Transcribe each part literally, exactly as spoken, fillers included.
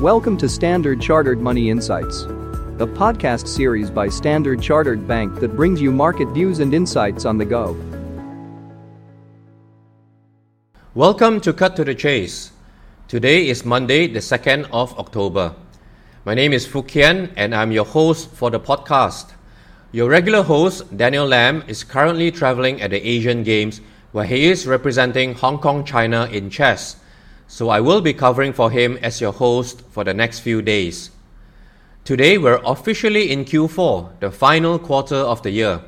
Welcome to Standard Chartered Money Insights, a podcast series by Standard Chartered Bank that brings you market views and insights on the go. Welcome to Cut to the Chase. Today is Monday, the second of October. My name is Fook Hien and I'm your host for the podcast. Your regular host, Daniel Lam, is currently traveling at the Asian Games where he is representing Hong Kong, China in chess. So I will be covering for him as your host for the next few days. Today we're officially in Q four, the final quarter of the year.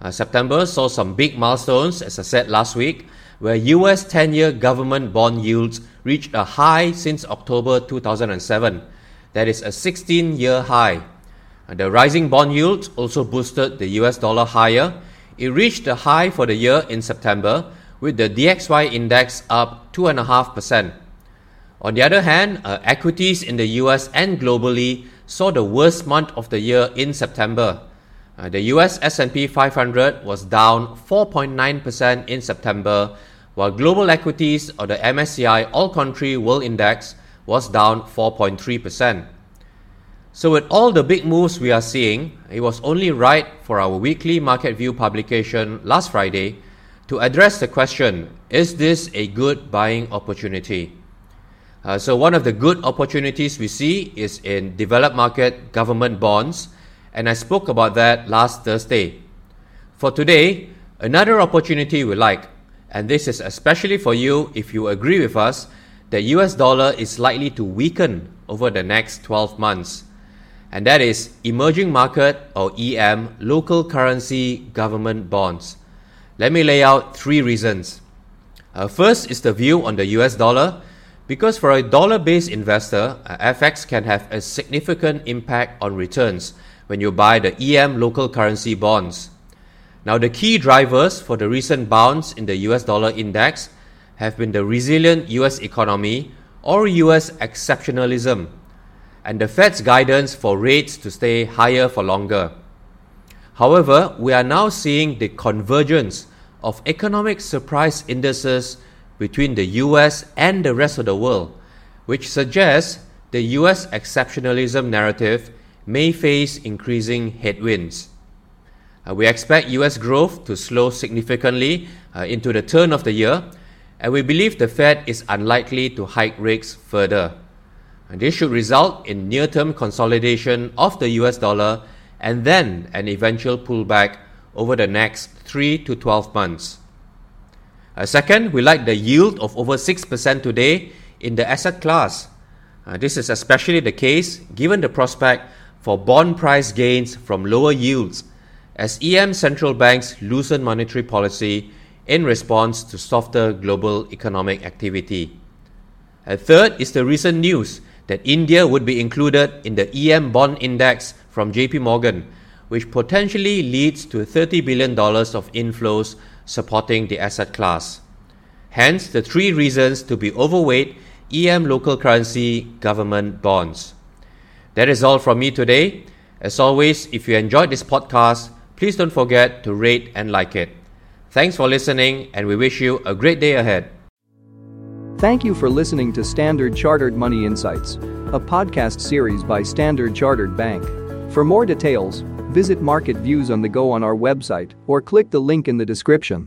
Uh, September saw some big milestones, as I said last week, where U S ten-year government bond yields reached a high since October two thousand seven. That is a sixteen-year high. And the rising bond yields also boosted the U S dollar higher. It reached a high for the year in September, with the D X Y index up two point five percent. On the other hand, uh, equities in the U S and globally saw the worst month of the year in September. Uh, the U S S and P five hundred was down four point nine percent in September, while global equities or the M S C I All Country World Index was down four point three percent. So with all the big moves we are seeing, it was only right for our weekly market view publication last Friday to address the question, is this a good buying opportunity? Uh, so one of the good opportunities we see is in developed market government bonds, and I spoke about that last Thursday. For today, another opportunity we like, and this is especially for you if you agree with us, the U S dollar is likely to weaken over the next twelve months. And that is emerging market or E M local currency government bonds. Let me lay out three reasons. Uh, first is the view on the U S dollar, because for a dollar-based investor, uh, F X can have a significant impact on returns when you buy the E M local currency bonds. Now, the key drivers for the recent bounce in the U S dollar index have been the resilient U S economy or U S exceptionalism, and the Fed's guidance for rates to stay higher for longer. However, we are now seeing the convergence of economic surprise indices between the U S and the rest of the world, which suggests the U S exceptionalism narrative may face increasing headwinds. Uh, we expect U S growth to slow significantly uh, into the turn of the year, and we believe the Fed is unlikely to hike rates further. And this should result in near-term consolidation of the U S dollar and then an eventual pullback over the next three to twelve months. Uh, second, we like the yield of over six percent today in the asset class. Uh, this is especially the case given the prospect for bond price gains from lower yields as E M central banks loosen monetary policy in response to softer global economic activity. Uh, third is the recent news that India would be included in the E M bond index from J P Morgan, which potentially leads to thirty billion dollars of inflows supporting the asset class. Hence, the three reasons to be overweight E M local currency government bonds. That is all from me today. As always, if you enjoyed this podcast, please don't forget to rate and like it. Thanks for listening, and we wish you a great day ahead. Thank you for listening to Standard Chartered Money Insights, a podcast series by Standard Chartered Bank. For more details, visit Market Views on the Go on our website or click the link in the description.